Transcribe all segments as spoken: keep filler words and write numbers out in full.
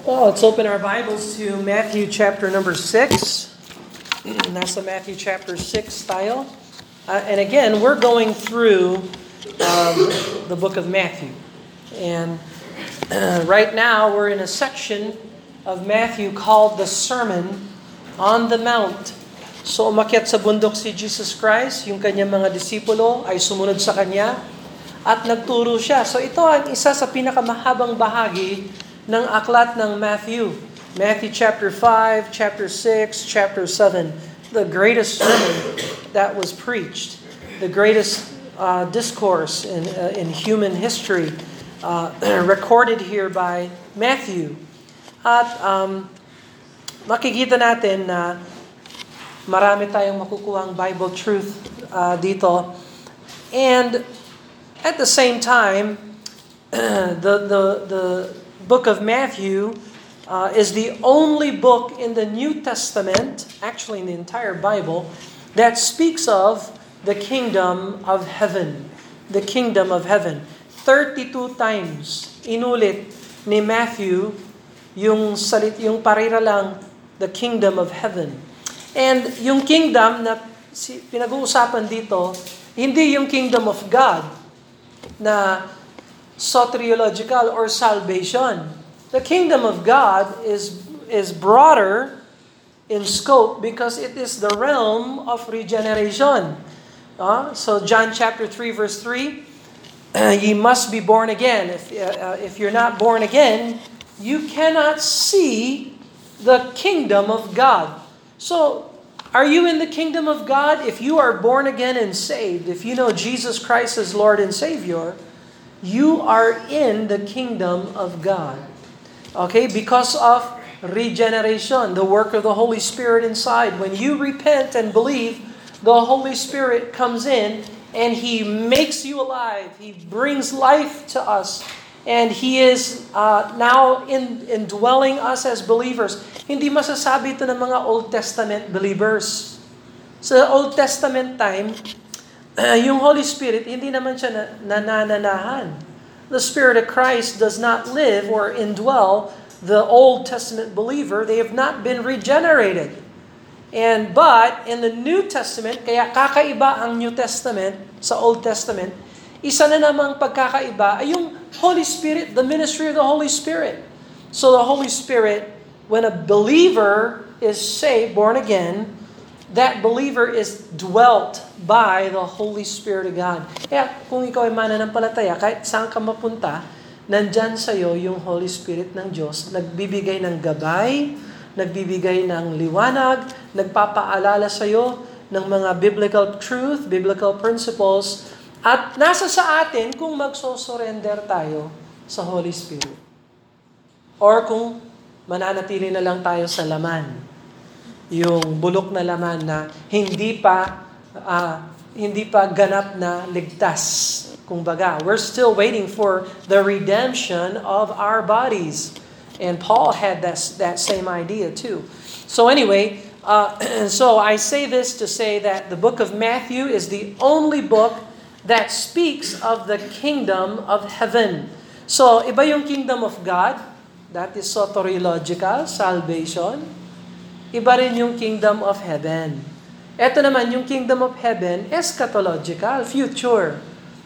Well, let's open our Bibles to Matthew chapter number six. Nasa Matthew chapter six tayo. Uh, and again, we're going through um, the book of Matthew. And uh, right now, we're in a section of Matthew called the Sermon on the Mount. So umakyat sa bundok si Jesus Christ, yung kanyang mga disipulo ay sumunod sa kanya at nagturo siya. So ito ang isa sa pinakamahabang bahagi ng aklat ng Matthew. Matthew chapter five, chapter six, chapter seven. The greatest sermon that was preached. The greatest uh, discourse in, uh, in human history uh, recorded here by Matthew. At um, makikita natin na marami tayong makukuhang Bible truth uh, dito. And at the same time, the the the book of Matthew uh, is the only book in the New Testament, actually in the entire Bible, that speaks of the kingdom of heaven. The kingdom of heaven. thirty-two times inulit ni Matthew yung salit yung parira lang the kingdom of heaven. And yung kingdom na pinag-uusapan dito, hindi yung kingdom of God na soteriological or salvation. The kingdom of God is is broader in scope because it is the realm of regeneration. Uh, so John chapter three verse three, uh, ye must be born again. If uh, if you're not born again, you cannot see the kingdom of God. So are you in the kingdom of God? If you are born again and saved, if you know Jesus Christ as Lord and Savior, you are in the kingdom of God. Okay? Because of regeneration, the work of the Holy Spirit inside. When you repent and believe, the Holy Spirit comes in and He makes you alive. He brings life to us. And He is uh, now in, indwelling us as believers. Hindi masasabi ito ng mga Old Testament believers. Sa Old Testament time, Uh, yung Holy Spirit, hindi naman siya na- nananahan. The Spirit of Christ does not live or indwell the Old Testament believer. They have not been regenerated. And but in the New Testament, kaya kakaiba ang New Testament sa Old Testament, isa na namang pagkakaiba ay yung Holy Spirit, the ministry of the Holy Spirit. So the Holy Spirit, when a believer is saved, born again, that believer is dwelt by the Holy Spirit of God. Kaya kung ikaw ay mananampalataya, kahit saan ka mapunta, nandyan sa'yo yung Holy Spirit ng Diyos. Nagbibigay ng gabay, nagbibigay ng liwanag, nagpapaalala sa'yo ng mga biblical truth, biblical principles, at nasa sa atin kung magsosurrender tayo sa Holy Spirit. Or kung mananatili na lang tayo sa laman. Yung bulok na laman na hindi pa uh, hindi pa ganap na ligtas. Kumbaga, we're still waiting for the redemption of our bodies. And Paul had that that same idea too. So anyway, uh, so I say this to say that the book of Matthew is the only book that speaks of the kingdom of heaven. So iba yung kingdom of God, that is soteriological, salvation. Iba rin yung kingdom of heaven. Ito naman, yung kingdom of heaven, eschatological, future.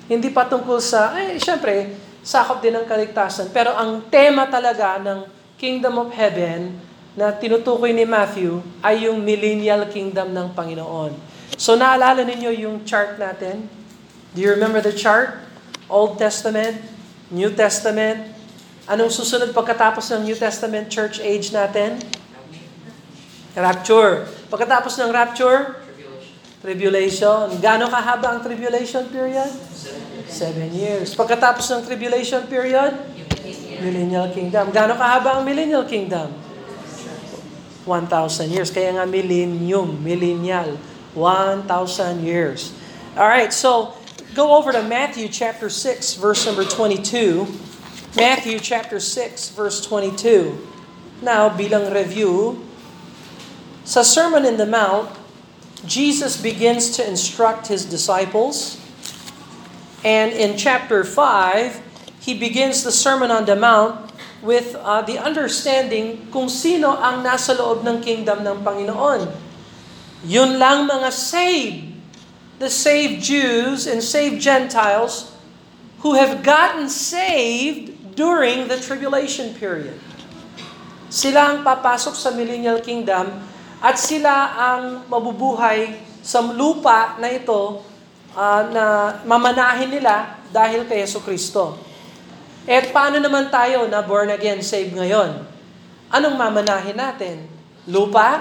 Hindi pa tungkol sa, eh, syempre, sakop din ng kaligtasan. Pero ang tema talaga ng kingdom of heaven na tinutukoy ni Matthew ay yung millennial kingdom ng Panginoon. So, naalala ninyo yung chart natin? Do you remember the chart? Old Testament, New Testament. Anong susunod pagkatapos ng New Testament church age natin? Rapture. Pagkatapos ng rapture, tribulation. tribulation. Gaano kahaba ang tribulation period? Seven. Seven years. Pagkatapos ng tribulation period, millennial kingdom. Gaano kahaba ang millennial kingdom? One thousand years. Kaya nga millennium, millennial. One thousand years. All right, so go over to Matthew chapter six, verse number twenty-two. Matthew chapter six, verse twenty-two. Now, bilang review, sa Sermon on the Mount, Jesus begins to instruct His disciples. And in chapter five, He begins the Sermon on the Mount with uh, the understanding kung sino ang nasa loob ng kingdom ng Panginoon. Yun lang mga saved, the saved Jews and saved Gentiles who have gotten saved during the tribulation period. Sila ang papasok sa Millennial Kingdom at sila ang mabubuhay sa lupa na ito uh, na mamanahin nila dahil kay Jesucristo. At paano naman tayo na born again, saved ngayon? Anong mamanahin natin? Lupa?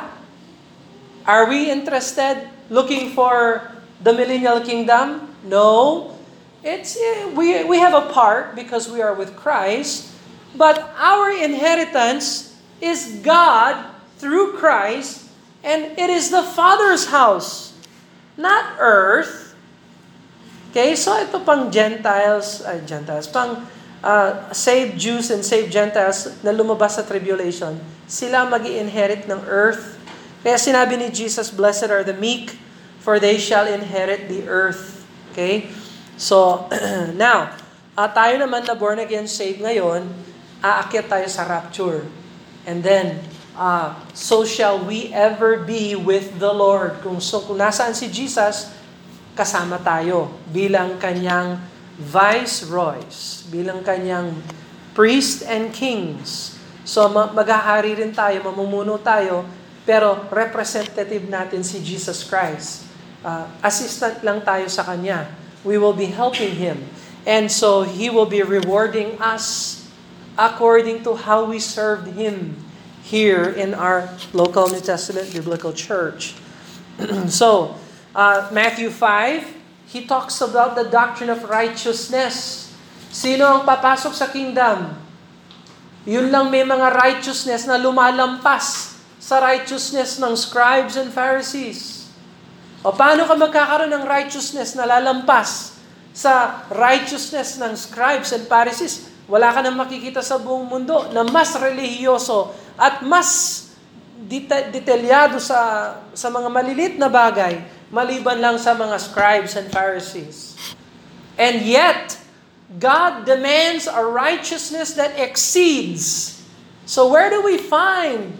Are we interested looking for the Millennial Kingdom? No. It's we we have a part because we are with Christ, but our inheritance is God through Christ, and it is the Father's house, not earth. Okay, so ito pang Gentiles, ay Gentiles, pang uh, saved Jews and saved Gentiles na lumabas sa tribulation, sila mag-i-inherit ng earth. Kaya sinabi ni Jesus, blessed are the meek, for they shall inherit the earth. Okay? So, now, uh, tayo naman na born again saved ngayon, aakyat tayo sa rapture. And then, uh, so shall we ever be with the Lord. Kung, so, kung nasaan si Jesus, kasama tayo bilang kanyang viceroys, bilang kanyang priest and kings. So maghahari rin tayo, mamumuno tayo, pero representative natin si Jesus Christ. Uh, assistant lang tayo sa kanya. We will be helping him. And so he will be rewarding us according to how we served him here in our local New Testament Biblical Church. So, Uh, Matthew five, he talks about the doctrine of righteousness. Sino ang papasok sa kingdom? Yun lang may mga righteousness na lumalampas sa righteousness ng scribes and Pharisees. O paano ka magkakaroon ng righteousness na lalampas sa righteousness ng scribes and Pharisees? Wala ka nang makikita sa buong mundo na mas relihiyoso at mas deta- detalyado sa, sa mga malilit na bagay maliban lang sa mga scribes and Pharisees. And yet, God demands a righteousness that exceeds. So where do we find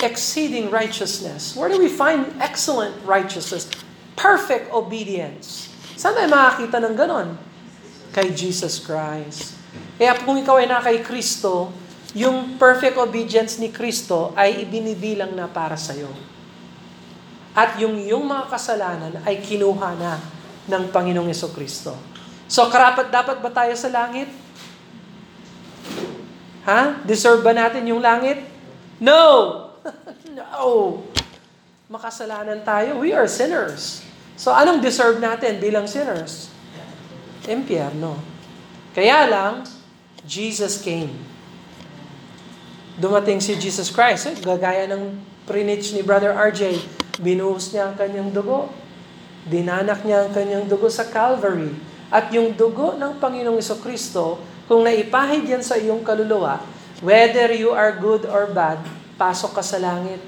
exceeding righteousness? Where do we find excellent righteousness? Perfect obedience. Saan tayo makakita ng ganon? Kay Jesus Christ. Kaya kung ikaw ay na kay Kristo, yung perfect obedience ni Kristo ay ibinibilang na para sa'yo. At yung yung mga kasalanan ay kinuha na ng Panginoong Jesucristo. So, karapat-dapat ba tayo sa langit? Ha? Deserve ba natin yung langit? No! No! Makasalanan tayo. We are sinners. So, anong deserve natin bilang sinners? Impyerno. Kaya lang, Jesus came. Dumating si Jesus Christ. Eh, gagaya ng prinitch ni Brother R J, binuhos niya ang kanyang dugo. Dinanak niya ang kanyang dugo sa Calvary. At yung dugo ng Panginoong Jesucristo, kung naipahid yan sa iyong kaluluwa, whether you are good or bad, pasok ka sa langit.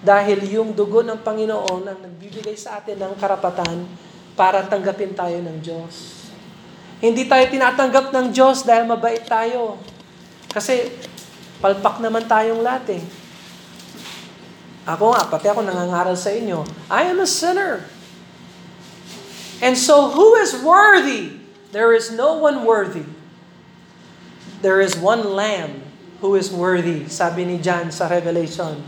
Dahil yung dugo ng Panginoon ang nagbibigay sa atin ng karapatan para tanggapin tayo ng Diyos. Hindi tayo tinatanggap ng Diyos dahil mabait tayo. Kasi palpak naman tayong lahat eh. Ako nga, pati ako nangangaral sa inyo, I am a sinner. And so who is worthy? There is no one worthy. There is one lamb who is worthy, sabi ni John sa Revelation.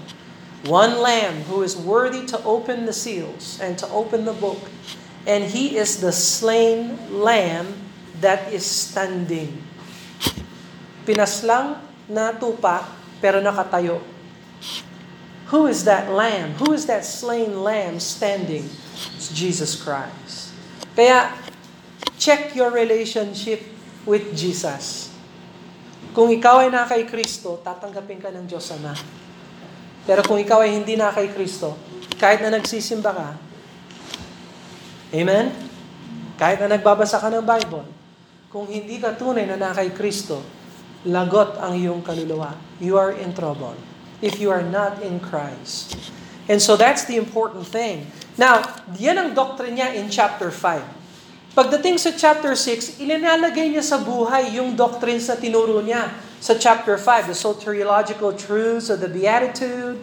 One lamb who is worthy to open the seals and to open the book. And he is the slain lamb that is standing. Pinaslang na tupa pero nakatayo. Who is that lamb? Who is that slain lamb standing? It's Jesus Christ. Kaya, check your relationship with Jesus. Kung ikaw ay na kay Kristo, tatanggapin ka ng Diyos Ama. Pero kung ikaw ay hindi na kay Kristo, kahit na nagsisimba ka, amen? Kahit na nagbabasa ka ng Bible, kung hindi ka tunay na na kay Kristo, lagot ang iyong kaluluwa. You are in trouble if you are not in Christ. And so that's the important thing. Now, yan ang doctrine niya in chapter five. Pagdating sa chapter six, ilinalagay niya sa buhay yung doctrines na tinuro niya. Sa chapter five, the soteriological truths of the beatitude,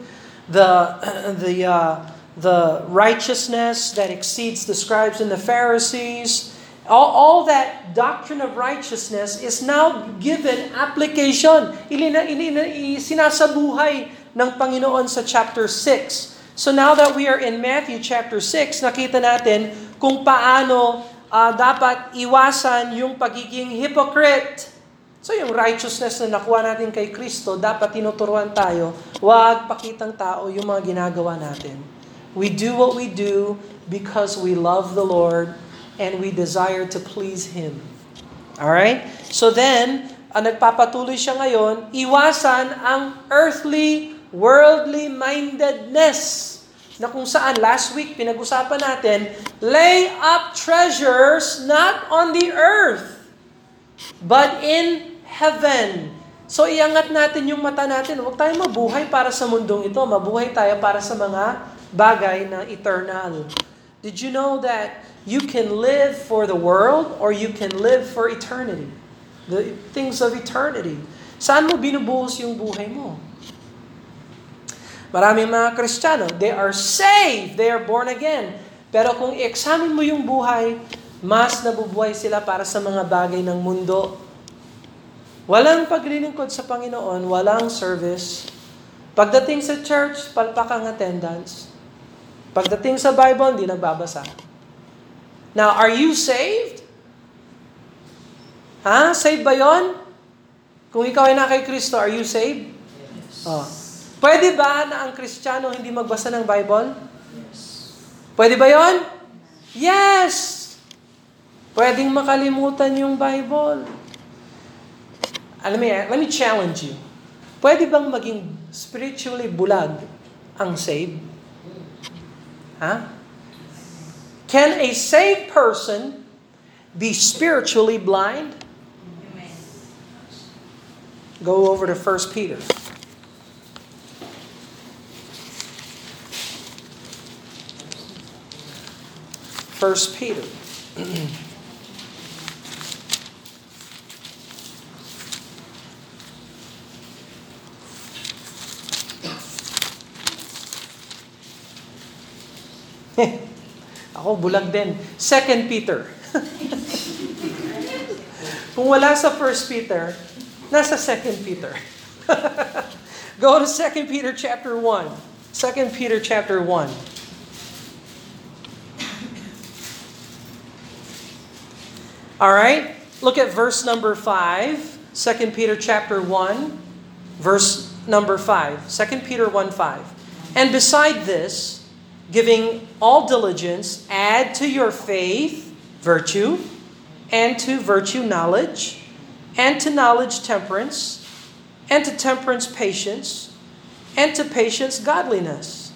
the the uh, the righteousness that exceeds the scribes and the Pharisees, all, all that doctrine of righteousness is now given application. Ilina, ilina, sinasabuhay ng Panginoon sa chapter six. So now that we are in Matthew chapter six, nakita natin kung paano Uh, dapat iwasan yung pagiging hypocrite. So yung righteousness na nakuha natin kay Kristo, dapat tinuturuan tayo, huwag pakitang tao yung mga ginagawa natin. We do what we do because we love the Lord and we desire to please Him. Alright? So then, uh, nagpapatuloy siya ngayon, iwasan ang earthly, worldly-mindedness. Na kung saan last week pinag-usapan natin, lay up treasures not on the earth, but in heaven. So iangat natin yung mata natin. Huwag tayo mabuhay para sa mundong ito. Mabuhay tayo para sa mga bagay na eternal. Did you know that you can live for the world or you can live for eternity? The things of eternity. Saan mo binubuhos yung buhay mo? Maraming mga Kristiyano, they are saved, they are born again. Pero kung i-examine mo yung buhay, mas nabubuhay sila para sa mga bagay ng mundo. Walang paglilingkod sa Panginoon, walang service. Pagdating sa church, palpak ang attendance. Pagdating sa Bible, hindi nagbabasa. Now, are you saved? Ha? Saved ba yun? Kung ikaw ay na kay Kristo, are you saved? Yes. Oh. Pwede ba na ang Kristiyano hindi magbasa ng Bible? Yes. Pwede ba yon? Yes! Pwedeng makalimutan yung Bible. Alam mo yan, let me challenge you. Pwede bang maging spiritually bulag ang saved? Huh? Can a saved person be spiritually blind? Go over to First Peter. First Peter. Ako bulag din. Second Peter. Kung wala sa First Peter, nasa Second Peter. Go to Second Peter chapter one. Second Peter chapter one. All right, look at verse number five, Second Peter chapter one, verse number five, Second Peter one five. And beside this, giving all diligence, add to your faith virtue, and to virtue knowledge, and to knowledge temperance, and to temperance patience, and to patience godliness,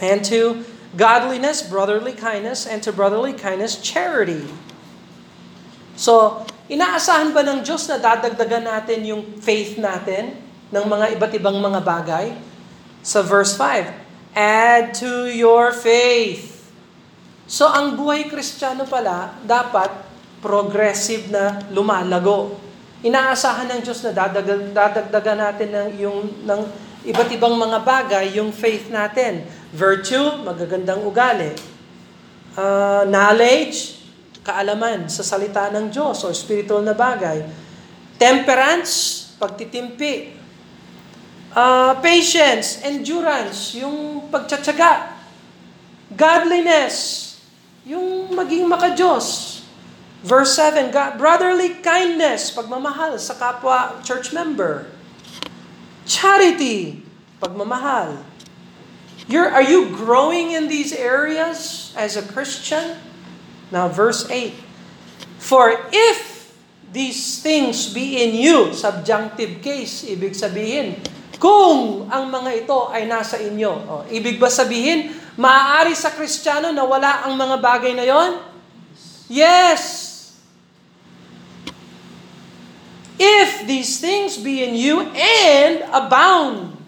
and to godliness, brotherly kindness, and to brotherly kindness, charity. So, inaasahan ba ng Diyos na dadagdagan natin yung faith natin ng mga iba't ibang mga bagay? Sa verse five, add to your faith. So, ang buhay Kristiyano pala, dapat progressive na lumalago. Inaasahan ng Diyos na dadag- dadagdagan natin ng, yung, ng iba't ibang mga bagay yung faith natin. Virtue, magagandang ugali. Uh, knowledge, kaalaman sa salita ng Diyos o spiritual na bagay. Temperance, pagtitimpi. Uh, patience, endurance, yung pagtsatsaga. Godliness, yung maging maka-Diyos. Verse seven, God, brotherly kindness, pagmamahal sa kapwa church member. Charity, pagmamahal. You're, are you growing in these areas as a Christian? Now, verse eight. For if these things be in you, subjunctive case, ibig sabihin, kung ang mga ito ay nasa inyo. O, ibig ba sabihin, maaari sa Kristiyano na wala ang mga bagay na yon? Yes! If these things be in you and abound,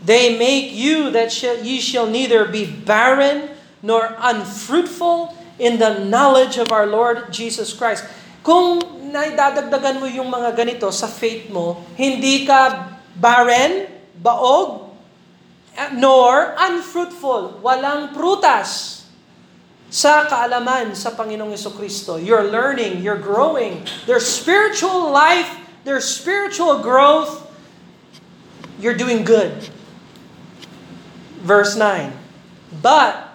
they make you that ye shall neither be barren nor unfruitful in the knowledge of our Lord Jesus Christ. Kung naidadagdagan mo yung mga ganito sa faith mo, hindi ka barren, baog, nor unfruitful, walang prutas sa kaalaman sa Panginoong Jesucristo. You're learning, you're growing. There's spiritual life, there's spiritual growth. You're doing good. Verse nine. But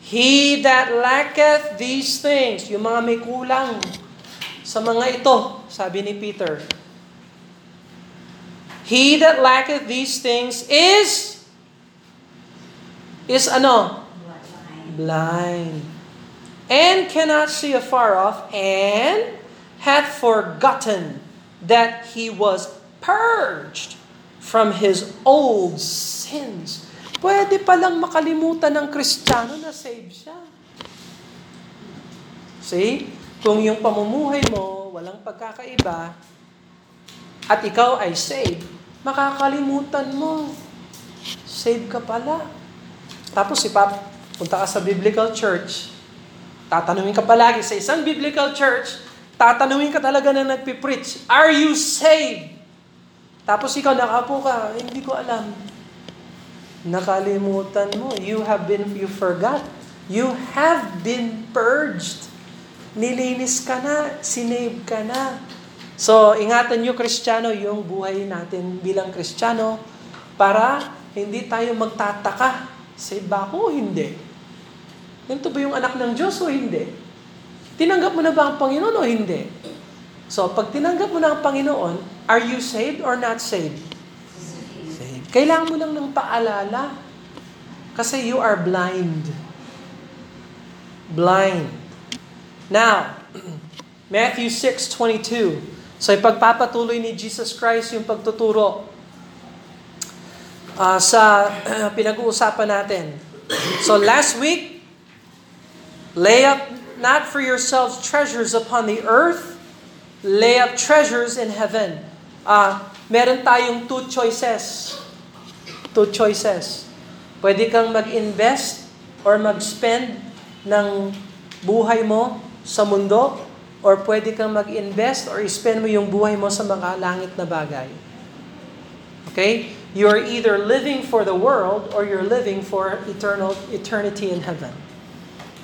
he that lacketh these things, yung mga may kulang sa mga ito, sabi ni Peter, he that lacketh these things is, is ano? Blind. Blind. And cannot see afar off, and hath forgotten that he was purged from his old sins. Pwede palang makalimutan ng Kristiyano na save siya. See? Kung yung pamumuhay mo, walang pagkakaiba, at ikaw ay save, makakalimutan mo. Save ka pala. Tapos si Pap, punta ka sa biblical church, tatanungin ka palagi sa isang biblical church, tatanungin ka talaga na nagpipreach, are you saved? Tapos ikaw nakapo ka, hindi ko alam. Nakalimutan mo. You have been, you forgot. You have been purged. Nilinis ka na. Sinave ka na. So, ingatan nyo, Kristiyano, yung buhay natin bilang Kristiyano para hindi tayo magtataka. Save ba ako? Hindi. Ganito ba yung anak ng Diyos o hindi? Tinanggap mo na ba ang Panginoon o hindi? So, pag tinanggap mo na ang Panginoon, are you saved or not saved? Saved. Kailangan mo lang ng paalala. Kasi you are blind. Blind. Now, Matthew six twenty-two. So ipagpapatuloy ni Jesus Christ yung pagtuturo uh, sa uh, pinag-uusapan natin. So last week, lay up not for yourselves treasures upon the earth, lay up treasures in heaven. Ah, meron tayong two choices. Two choices. Pwede kang mag-invest or mag-spend ng buhay mo sa mundo, or pwede kang mag-invest or spend mo yung buhay mo sa mga langit na bagay. Okay? You are either living for the world or you're living for eternal eternity in heaven.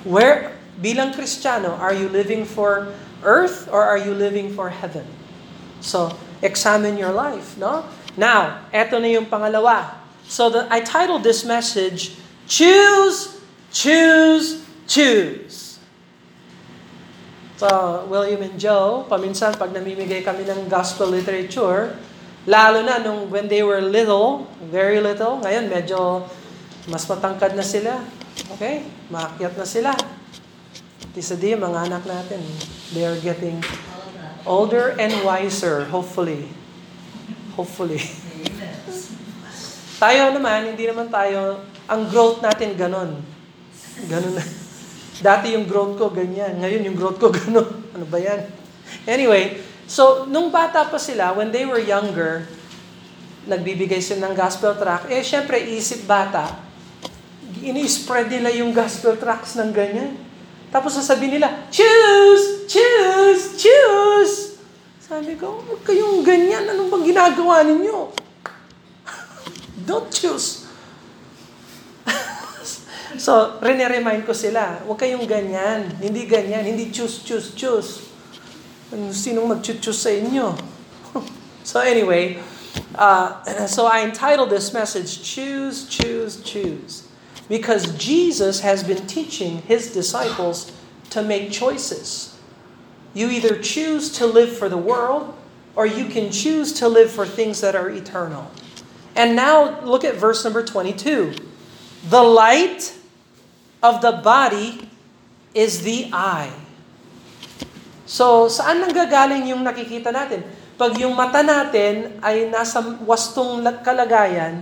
Where, bilang Kristiyano, are you living for earth or are you living for heaven? So, examine your life, no? Now, eto na yung pangalawa. So, the, I titled this message, Choose, Choose, Choose. So, William and Joe, paminsan pag namimigay kami ng gospel literature, lalo na nung when they were little, very little, ngayon medyo mas matangkad na sila. Okay? Maakyat na sila. Isa di, mga anak natin, they are getting older and wiser, hopefully. Hopefully. Tayo naman, hindi naman tayo, ang growth natin ganon. Ganon. Dati yung growth ko ganyan, ngayon yung growth ko ganon. Ano ba yan? Anyway, so nung bata pa sila, when they were younger, nagbibigay sila ng gospel tract, eh syempre isip bata, ini-spread nila yung gospel tracts ng ganyan. Tapos sasabihin nila, choose, choose, choose. Sabi ko, huwag kayong ganyan. Anong bang ginagawa ninyo? Don't choose. So, rene-remind ko sila, huwag kayong ganyan. Hindi ganyan. Hindi choose, choose, choose. Sinong mag-choose sa inyo? So anyway, uh, so I entitled this message, Choose, Choose, Choose. Because Jesus has been teaching His disciples to make choices. You either choose to live for the world, or you can choose to live for things that are eternal. And now, look at verse number twenty-two. The light of the body is the eye. So, saan nanggagaling yung nakikita natin? Pag yung mata natin ay nasa wastong kalagayan,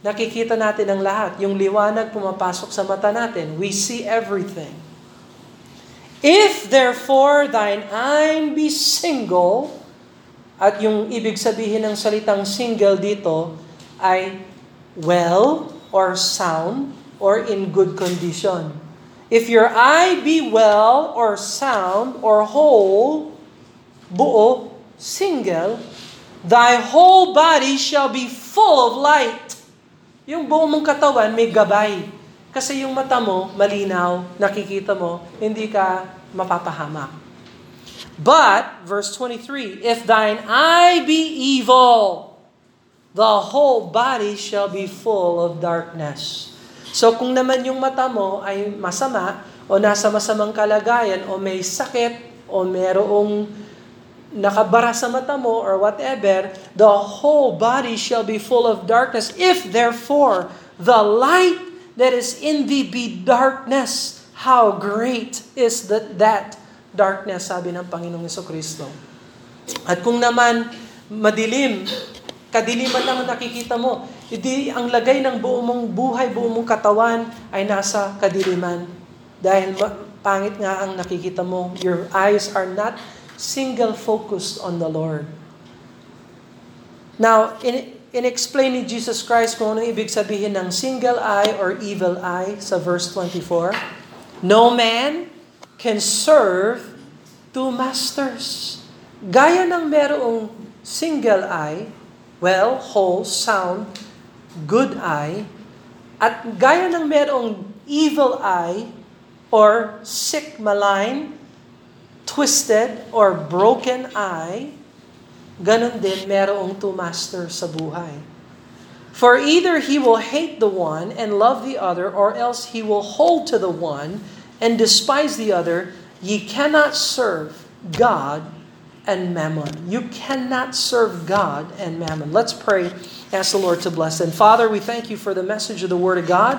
nakikita natin ang lahat. Yung liwanag pumapasok sa mata natin. We see everything. If therefore thine eye be single, at yung ibig sabihin ng salitang single dito ay well or sound or in good condition. If your eye be well, or sound, or whole, buo, single, thy whole body shall be full of light. Yung buong mong katawan may gabay. Kasi yung mata mo, malinaw, nakikita mo, hindi ka mapapahamak. But, verse twenty-three, if thine eye be evil, the whole body shall be full of darkness. So kung naman yung mata mo ay masama o nasa masamang kalagayan o may sakit o merong nakabara sa mata mo or whatever, the whole body shall be full of darkness. If therefore the light that is in thee be darkness, how great is that, that darkness, sabi ng Panginoong Jesucristo. At kung naman madilim, kadiliman lang ang nakikita mo, hindi ang lagay ng buong mong buhay, buong mong katawan ay nasa kadiliman. Dahil pangit nga ang nakikita mo. Your eyes are not single focused on the Lord. Now, in, in explaining Jesus Christ kung ano ibig sabihin ng single eye or evil eye sa verse twenty-four, no man can serve two masters. Gaya ng merong single eye, well, whole, sound, good eye, at gaya ng merong evil eye, or sick, malign, twisted, or broken eye, ganun din merong two masters sa buhay. For either he will hate the one and love the other, or else he will hold to the one and despise the other. Ye cannot serve God and mammon. You cannot serve God and mammon. Let's pray. Ask the Lord to bless. And Father, we thank you for the message of the Word of God.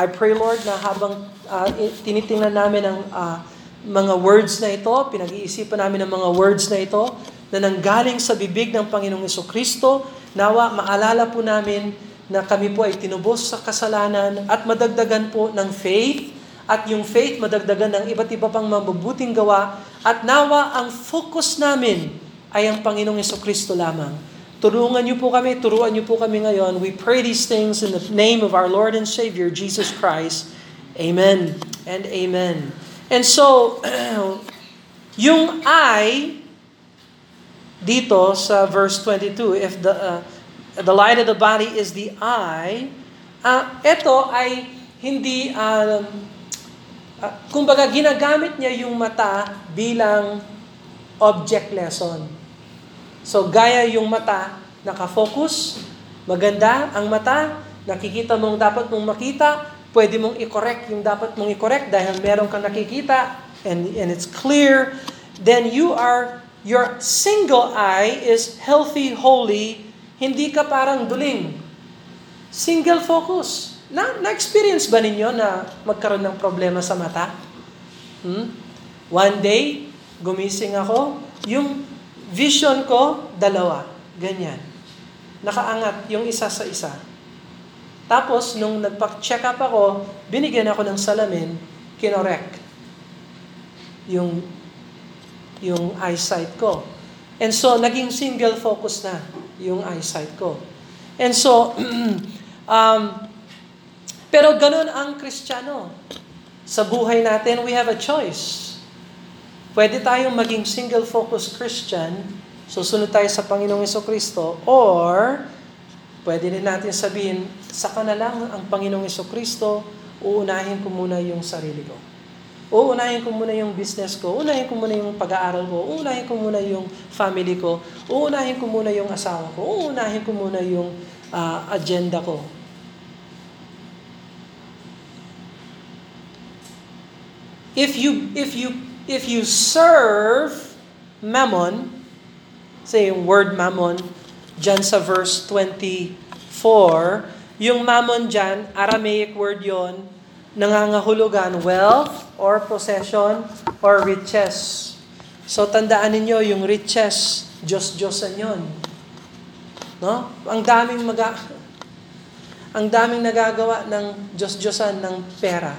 I pray, Lord, na habang uh, tinitingnan namin ang uh, mga words na ito, pinag-iisipan namin ang mga words na ito, na nanggaling sa bibig ng Panginoong Jesucristo, nawa maalala po namin na kami po ay tinubos sa kasalanan at madagdagan po ng faith, at yung faith madagdagan ng iba't iba pang mabubuting gawa, at nawa ang focus namin ay ang Panginoong Jesucristo lamang. Tulungan niyo po kami, turuan niyo po kami ngayon. We pray these things in the name of our Lord and Savior, Jesus Christ. Amen and amen. And so, yung eye dito sa verse twenty-two, if the uh, the light of the body is the eye, uh, ito ay hindi... Uh, Uh, kumbaga ginagamit niya yung mata bilang object lesson. So gaya yung mata, nakafocus, maganda ang mata, nakikita mong dapat mong makita, pwede mong i-correct yung dapat mong i-correct dahil meron kang nakikita and, and it's clear. Then you are, your single eye is healthy, holy, hindi ka parang duling. Single focus. Na, na-experience ba ninyo na magkaroon ng problema sa mata? Hmm? One day, gumising ako, yung vision ko, dalawa, ganyan. Nakaangat yung isa sa isa. Tapos, nung nagpa-check up ako, binigyan ako ng salamin, kinorek yung, yung eyesight ko. And so, naging single focus na yung eyesight ko. And so, um, pero ganun ang Kristiyano. Sa buhay natin, we have a choice. Pwede tayong maging single-focused Christian, susunod tayo sa Panginoong Jesucristo, or pwede rin natin sabihin, saka na lang ang Panginoong Jesucristo, uunahin ko muna yung sarili ko. Uunahin ko muna yung business ko, uunahin ko muna yung pag-aaral ko, uunahin ko muna yung family ko, uunahin ko muna yung asawa ko, uunahin ko muna yung uh, agenda ko. If you if you if you serve mammon, say yung word mammon, dyan sa verse twenty-four, yung mammon dyan, Aramaic word yon, nangangahulugan wealth or possession or riches. So tandaan niyo yung riches, Diyos-Diyosan yon. No? Ang daming maga Ang daming nagagawa ng Diyos-Diyosan ng pera.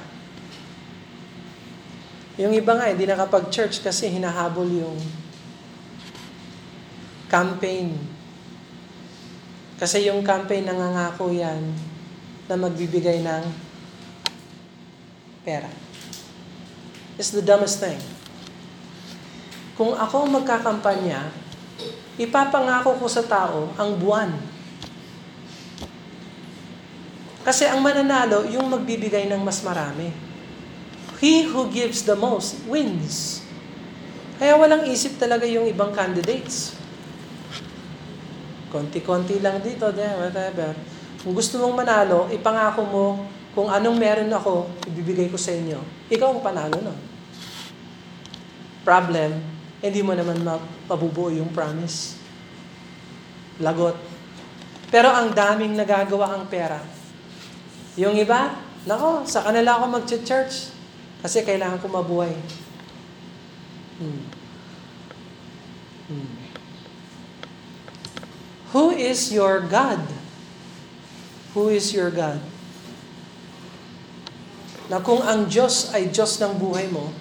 Yung iba nga, hindi nakapag-church kasi hinahabol yung campaign. Kasi yung campaign nangangako yan na magbibigay ng pera. It's the dumbest thing. Kung ako magkakampanya, ipapangako ko sa tao ang buwan. Kasi ang mananalo, yung magbibigay ng mas marami. He who gives the most wins. Kaya walang isip talaga yung ibang candidates. Konti-konti lang dito, there, whatever. Kung gusto mong manalo, ipangako mo kung anong meron ako, ibibigay ko sa inyo. Ikaw ang panalo nun. Problem, hindi mo naman mapabubuo yung promise. Lagot. Pero ang daming nagagawa ang pera. Yung iba, nako, sa kanila ako mag-church kasi kailangan ko mabuhay. Hmm. Hmm. Who is your God? Who is your God? Na kung ang Diyos ay Diyos ng buhay mo,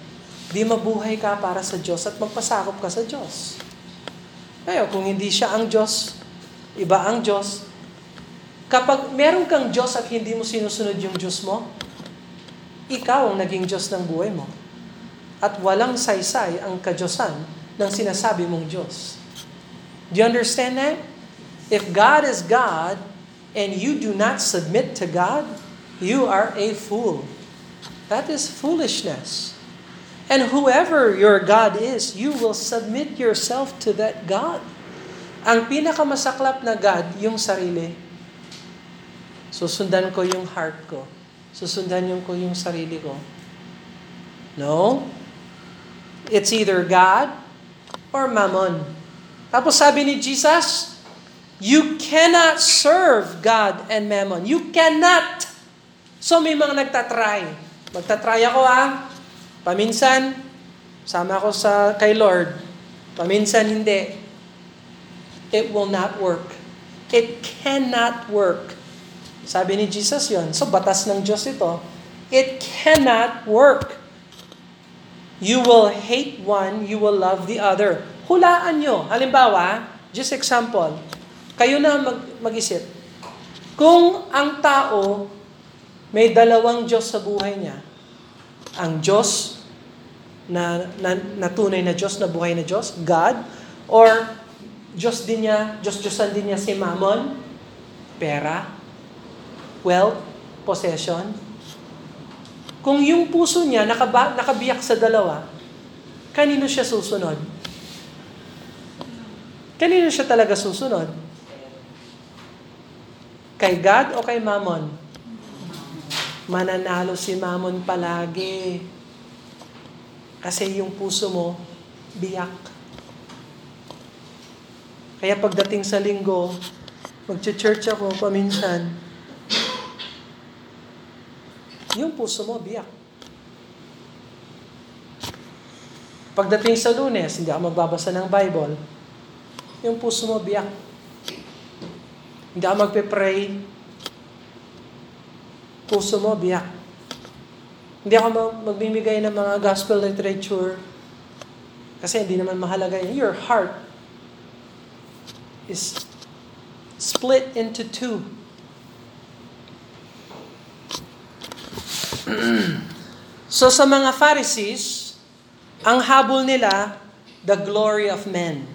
di mabuhay ka para sa Diyos at magpasakop ka sa Diyos. Kaya kung hindi siya ang Diyos, iba ang Diyos, kapag meron kang Diyos at hindi mo sinusunod yung Diyos mo, ikaw ang naging Diyos ng buhay mo. At walang saysay ang kadyosan ng sinasabi mong Diyos. Do you understand that? If God is God and you do not submit to God, you are a fool. That is foolishness. And whoever your God is, you will submit yourself to that God. Ang pinakamasaklap na God, yung sarili. Susundan ko yung heart ko. Susundan ko yung sarili ko. No. It's either God or Mammon. Tapos sabi ni Jesus, you cannot serve God and Mammon. You cannot. So may mga nagtatry. Magtatry ako ah. Paminsan, sama ko sa kay Lord. Paminsan hindi. It will not work. It cannot work. Sabi ni Jesus yon. So batas ng Diyos ito. It cannot work. You will hate one, you will love the other. Hulaan nyo. Halimbawa, just example, kayo na mag- mag-isip. Kung ang tao may dalawang Diyos sa buhay niya, ang Diyos na, na, na tunay na Diyos, na buhay na Diyos, God, or Diyos din niya, Diyos-Diyosan din niya si Mammon, pera, wealth, possession. Kung yung puso niya nakaba, nakabiyak sa dalawa, kanino siya susunod? Kanino siya talaga susunod? Kay God o kay Mammon? Mananalo si Mammon palagi. Kasi yung puso mo, biyak. Kaya pagdating sa linggo, mag-church ako paminsan, yung puso mo, biyak. Pagdating sa Lunes, hindi ako magbabasa ng Bible, yung puso mo, biyak. Hindi ako magpe-pray, puso mo, biyak. Hindi ako magbibigay ng mga gospel literature, kasi hindi naman mahalaga yun. Your heart is split into two. So sa mga Pharisees, ang habol nila, the glory of men.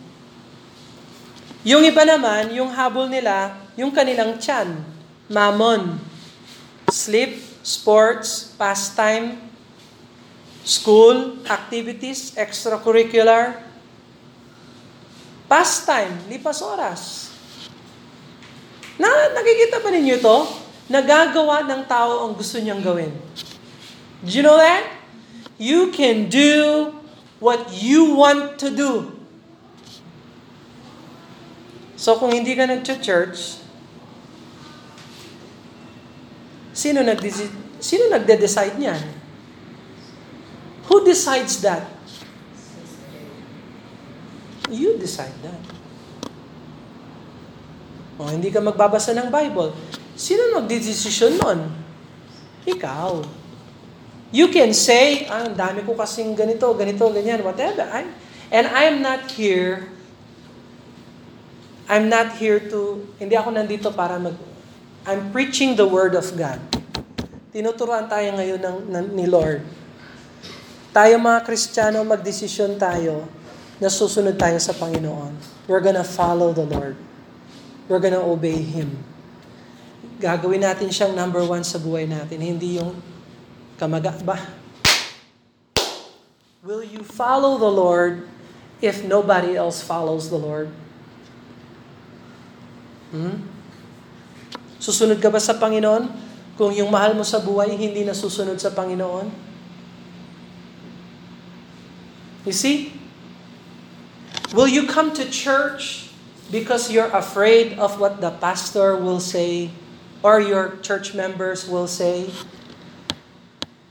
Yung iba naman, yung habol nila, yung kanilang tiyan, Mammon, sleep, sports, pastime, school, activities, extracurricular, pastime, lipas oras. Na, nakikita ba ninyo ito? Nagagawa ng tao ang gusto niyang gawin. Do you know that? You can do what you want to do. So kung hindi ka nag-church, sino nag-de- sino nagde-decide niyan? Who decides that? You decide that. O hindi ka magbabasa ng Bible, sino nagdi-desisyon nun? Ikaw. You can say, ah, ang dami ko kasing ganito, ganito, ganyan, whatever. I'm, and I'm not here, I'm not here to, hindi ako nandito para mag, I'm preaching the Word of God. Tinuturuan tayo ngayon ng, ng, ni Lord. Tayo mga Kristiyano, magdesisyon tayo na susunod tayo sa Panginoon. We're gonna follow the Lord. We're gonna obey Him. Gagawin natin siyang number one sa buhay natin, hindi yung kamagat ba. Will you follow the Lord if nobody else follows the Lord? Hmm? Susunod ka ba sa Panginoon kung yung mahal mo sa buhay hindi na susunod sa Panginoon? You see? Will you come to church because you're afraid of what the pastor will say or your church members will say?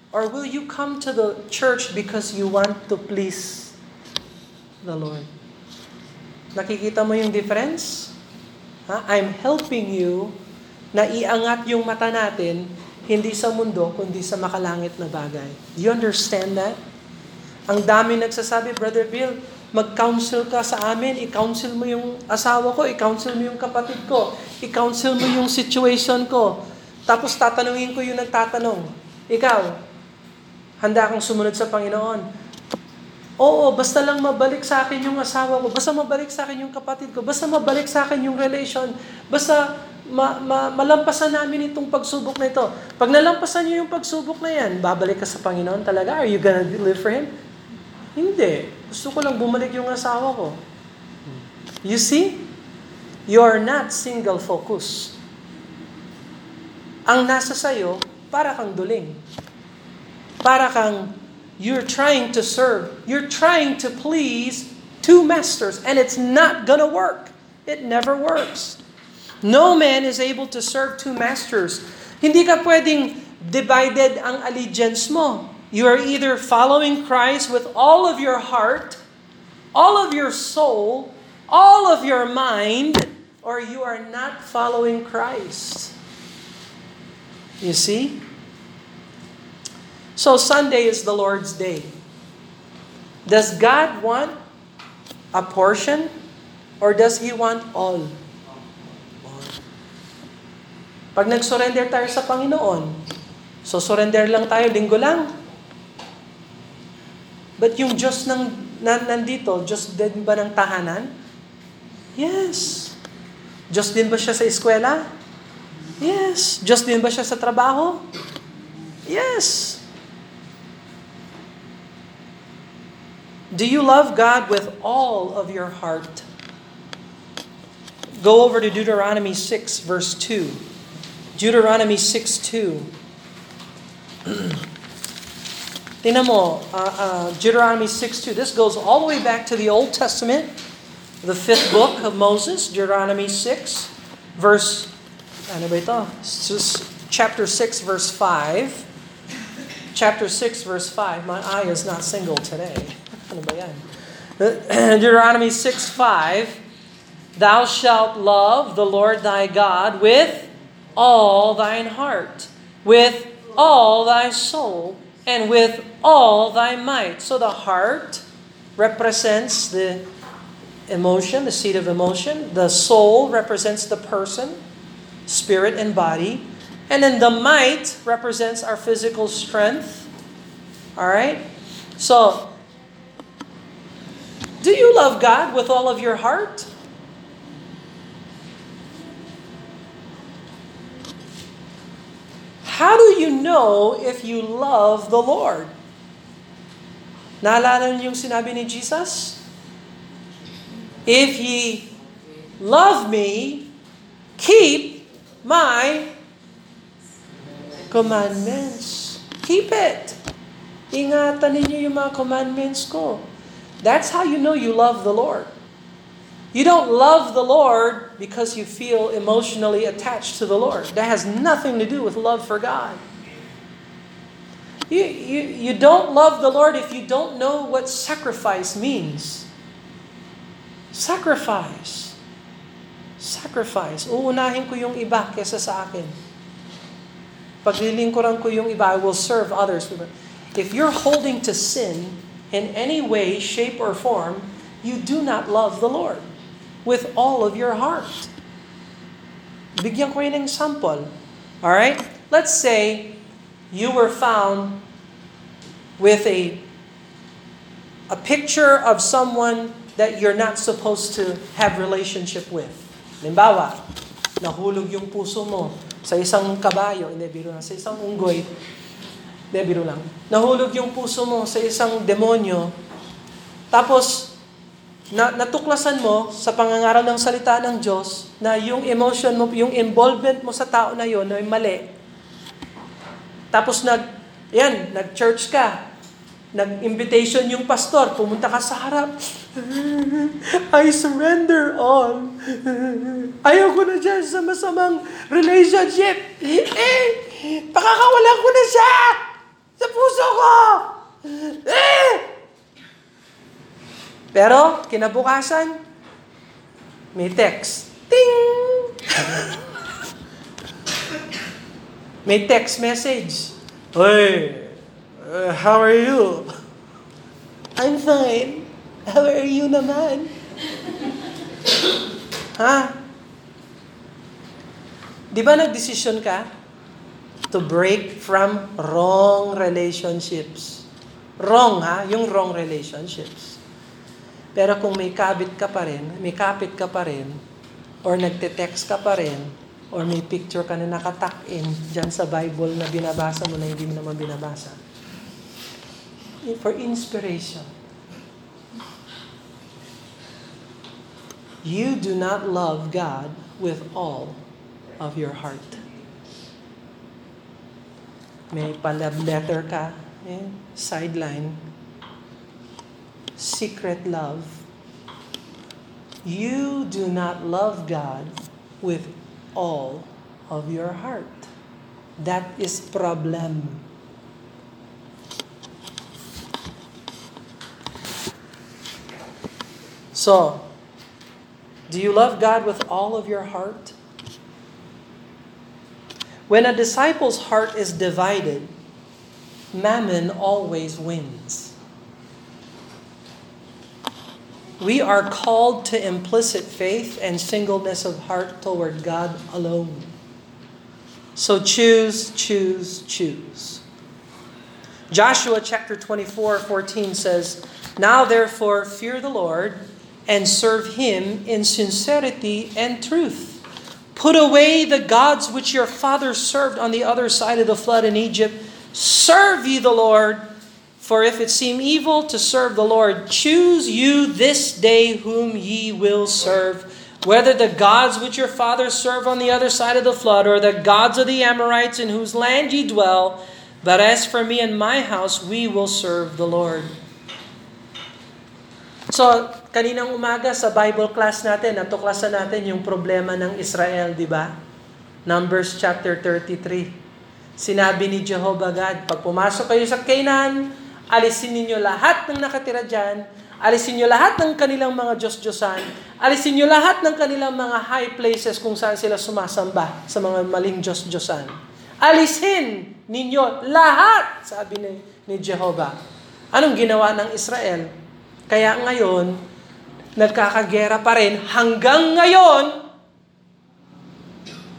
Or will you come to the church because you want to please the Lord? Nakikita mo yung difference? Ha? I'm helping you na iangat yung mata natin, hindi sa mundo, kundi sa makalangit na bagay. Do you understand that? Ang dami nagsasabi, Brother Bill, mag-counsel ka sa amin, i-counsel mo yung asawa ko, i-counsel mo yung kapatid ko, i-counsel mo yung situation ko. Tapos tatanungin ko yung nagtatanong. Ikaw, handa akong sumunod sa Panginoon. Oo, basta lang mabalik sa akin yung asawa ko. Basta mabalik sa akin yung kapatid ko. Basta mabalik sa akin yung relation. Basta ma- ma- malampasan namin itong pagsubok na ito. Pag nalampasan niyo yung pagsubok na yan, babalik ka sa Panginoon talaga? Are you gonna live for Him? Hindi. Gusto ko lang bumalik yung asawa ko. You see? You are not single focus. Ang nasa sayo, para kang duling. Para kang, you're trying to serve, you're trying to please two masters, and it's not gonna work. It never works. No man is able to serve two masters. Hindi ka pwedeng divided ang allegiance mo. You are either following Christ with all of your heart, all of your soul, all of your mind, or you are not following Christ. You see? So Sunday is the Lord's day. Does God want a portion or does He want all? All. Pag nag-surrender tayo sa Panginoon, so surrender lang tayo, linggo lang. But yung Diyos ng, na, nandito, Diyos din ba ng tahanan? Yes. Diyos din ba siya sa eskwela? Yes. Diyos din ba siya sa trabaho? Yes. Do you love God with all of your heart? Go over to Deuteronomy six, verse two. Deuteronomy six, two. Tingnan mo, uh, uh, Deuteronomy six, two. This goes all the way back to the Old Testament, the fifth book of Moses, Deuteronomy six, verse, ano ba ito? Chapter six, verse five. Chapter six, verse five. My eye is not single today. Ano ba yan? Deuteronomy six, five, thou shalt love the Lord thy God with all thine heart, with all thy soul, and with all thy might. So the heart represents the emotion, the seat of emotion. The soul represents the person, spirit and body. And then the might represents our physical strength. All right? So, do you love God with all of your heart? How do you know if you love the Lord? Naalala niyo yung sinabi ni Jesus? If ye love me, keep my commandments. Keep it. Ingatan ninyo yung mga commandments ko. That's how you know you love the Lord. You don't love the Lord because you feel emotionally attached to the Lord. That has nothing to do with love for God. You, you, you don't love the Lord if you don't know what sacrifice means. Sacrifice. Sacrifice. Uunahin ko yung iba kesa sa akin. Paglilingkuran ko yung iba, I will serve others. If you're holding to sin in any way, shape, or form, you do not love the Lord with all of your heart. Bigyan ko yun ng sample. All right? Let's say you were found with a a picture of someone that you're not supposed to have relationship with. Halimbawa, nahulog yung puso mo sa isang kabayo, hindi biro lang, sa isang unggoy, hindi biro lang. Nahulog yung puso mo sa isang demonyo, tapos na, natuklasan mo sa pangangaral ng salita ng Diyos na yung emotion mo, yung involvement mo sa tao na yon ay mali. Tapos nag, yan, nag-church ka, nag-invitation yung pastor, pumunta ka sa harap. I surrender all. Ayaw ko na dyan sa masamang relationship. Eh, pakakawalan ko na siya sa puso ko. Eh! Pero, kinabukasan, may text. Ting! May text message. Hey! Uh, how are you? I'm fine. How are you naman? Ha? Di ba nag-decision ka to break from wrong relationships? Wrong, ha? Yung wrong relationships. Pero kung may kabit ka pa rin, may kapit ka pa rin, or nagte-text ka pa rin, or may picture ka na nakatuck-in dyan sa Bible na binabasa mo na hindi mo naman binabasa. For inspiration. You do not love God with all of your heart. May pa-love letter ka, eh? Sideline. Secret love. You do not love God with all of your heart. That is problem. So, do you love God with all of your heart? When a disciple's heart is divided, mammon always wins. We are called to implicit faith and singleness of heart toward God alone. So choose, choose, choose. Joshua chapter twenty-four fourteen says, "Now therefore fear the Lord and serve Him in sincerity and truth. Put away the gods which your fathers served on the other side of the flood in Egypt. Serve ye the Lord, for if it seem evil to serve the Lord, choose you this day whom ye will serve, whether the gods which your fathers served on the other side of the flood, or the gods of the Amorites in whose land ye dwell. But as for me and my house, we will serve the Lord." So, kaninang umaga sa Bible class natin, natuklasan natin yung problema ng Israel, di ba? Numbers chapter thirty-three. Sinabi ni Jehovah God, pag pumasok kayo sa Canaan, alisin ninyo lahat ng nakatira dyan, alisin nyo lahat ng kanilang mga Diyos-Diyosan, alisin nyo lahat ng kanilang mga high places kung saan sila sumasamba sa mga maling Diyos-Diyosan. Alisin ninyo lahat, sabi ni, ni Jehovah. Anong ginawa ng Israel? Kaya ngayon, nagkakagera pa rin hanggang ngayon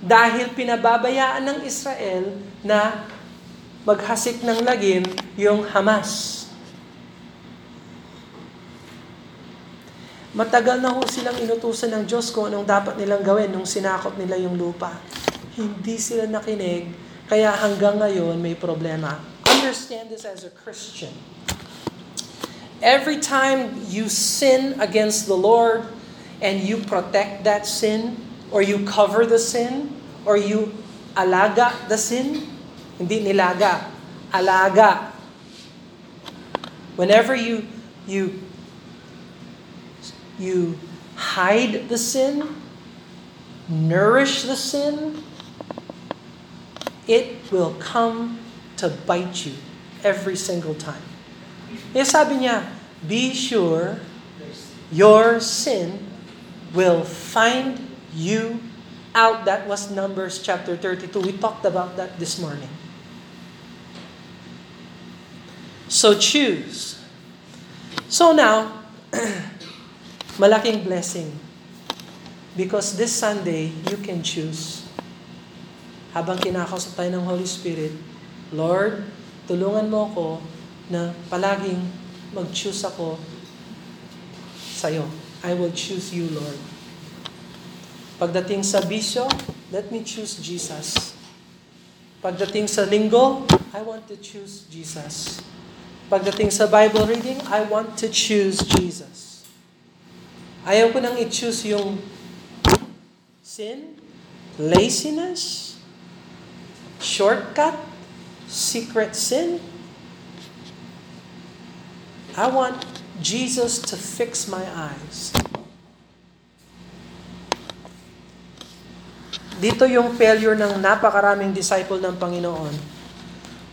dahil pinababayaan ng Israel na maghasik ng lagim yung Hamas. Matagal na ho silang inutusan ng Diyos kung anong dapat nilang gawin nung sinakop nila yung lupa. Hindi sila nakinig, kaya hanggang ngayon may problema. Understand this as a Christian. Every time you sin against the Lord and you protect that sin, or you cover the sin, or you alaga the sin, hindi nilaga, alaga. Whenever you you you hide the sin, nourish the sin, it will come to bite you every single time. Eh, sabi niya, be sure your sin will find you out. That was Numbers chapter thirty-two. We talked about that this morning. So choose. So now, malaking blessing. Because this Sunday, you can choose. Habang kinakausap tayo ng Holy Spirit, Lord, tulungan mo ko na palaging mag-choose ako sa'yo. I will choose you, Lord. Pagdating sa bisyo, let me choose Jesus. Pagdating sa linggo, I want to choose Jesus. Pagdating sa Bible reading, I want to choose Jesus. Ayaw ko nang i-choose yung sin, laziness, shortcut, secret sin. I want Jesus to fix my eyes. Dito yung failure ng napakaraming disciple ng Panginoon.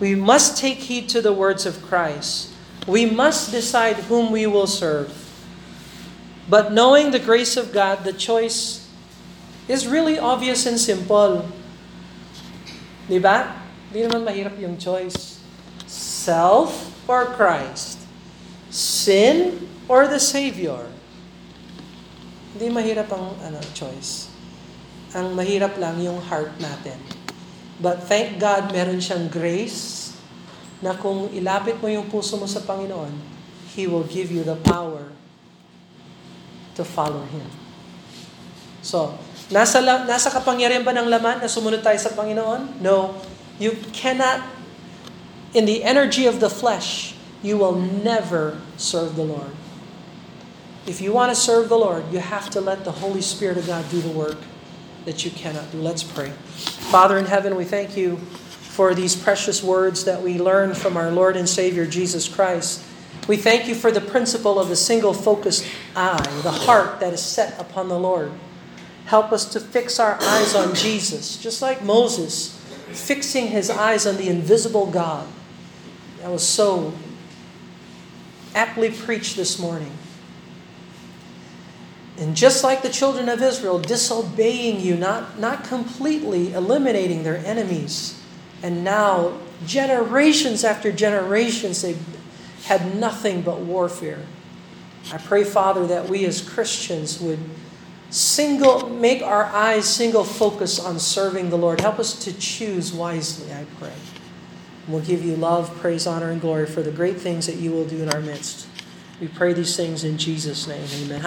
We must take heed to the words of Christ. We must decide whom we will serve. But knowing the grace of God, the choice is really obvious and simple. Diba? Di naman mahirap yung choice. Self or Christ? Sin or the Savior? Hindi mahirap ang ano, choice. Ang mahirap lang yung heart natin. But thank God, meron siyang grace na kung ilapit mo yung puso mo sa Panginoon, He will give you the power to follow Him. So, nasa, nasa kapangyarihan ba ng laman na sumunod tayo sa Panginoon? No. You cannot, in the energy of the flesh, you will never serve the Lord. If you want to serve the Lord, you have to let the Holy Spirit of God do the work that you cannot do. Let's pray. Father in heaven, we thank you for these precious words that we learn from our Lord and Savior Jesus Christ. We thank you for the principle of the single focused eye, the heart that is set upon the Lord. Help us to fix our eyes on Jesus, just like Moses fixing his eyes on the invisible God. That was so aptly preached this morning. And just like the children of Israel, disobeying you, not, not completely eliminating their enemies. And now, generations after generations, they've had nothing but warfare. I pray, Father, that we as Christians would single make our eyes single focus on serving the Lord. Help us to choose wisely, I pray. And we'll give you love, praise, honor, and glory for the great things that you will do in our midst. We pray these things in Jesus' name. Amen.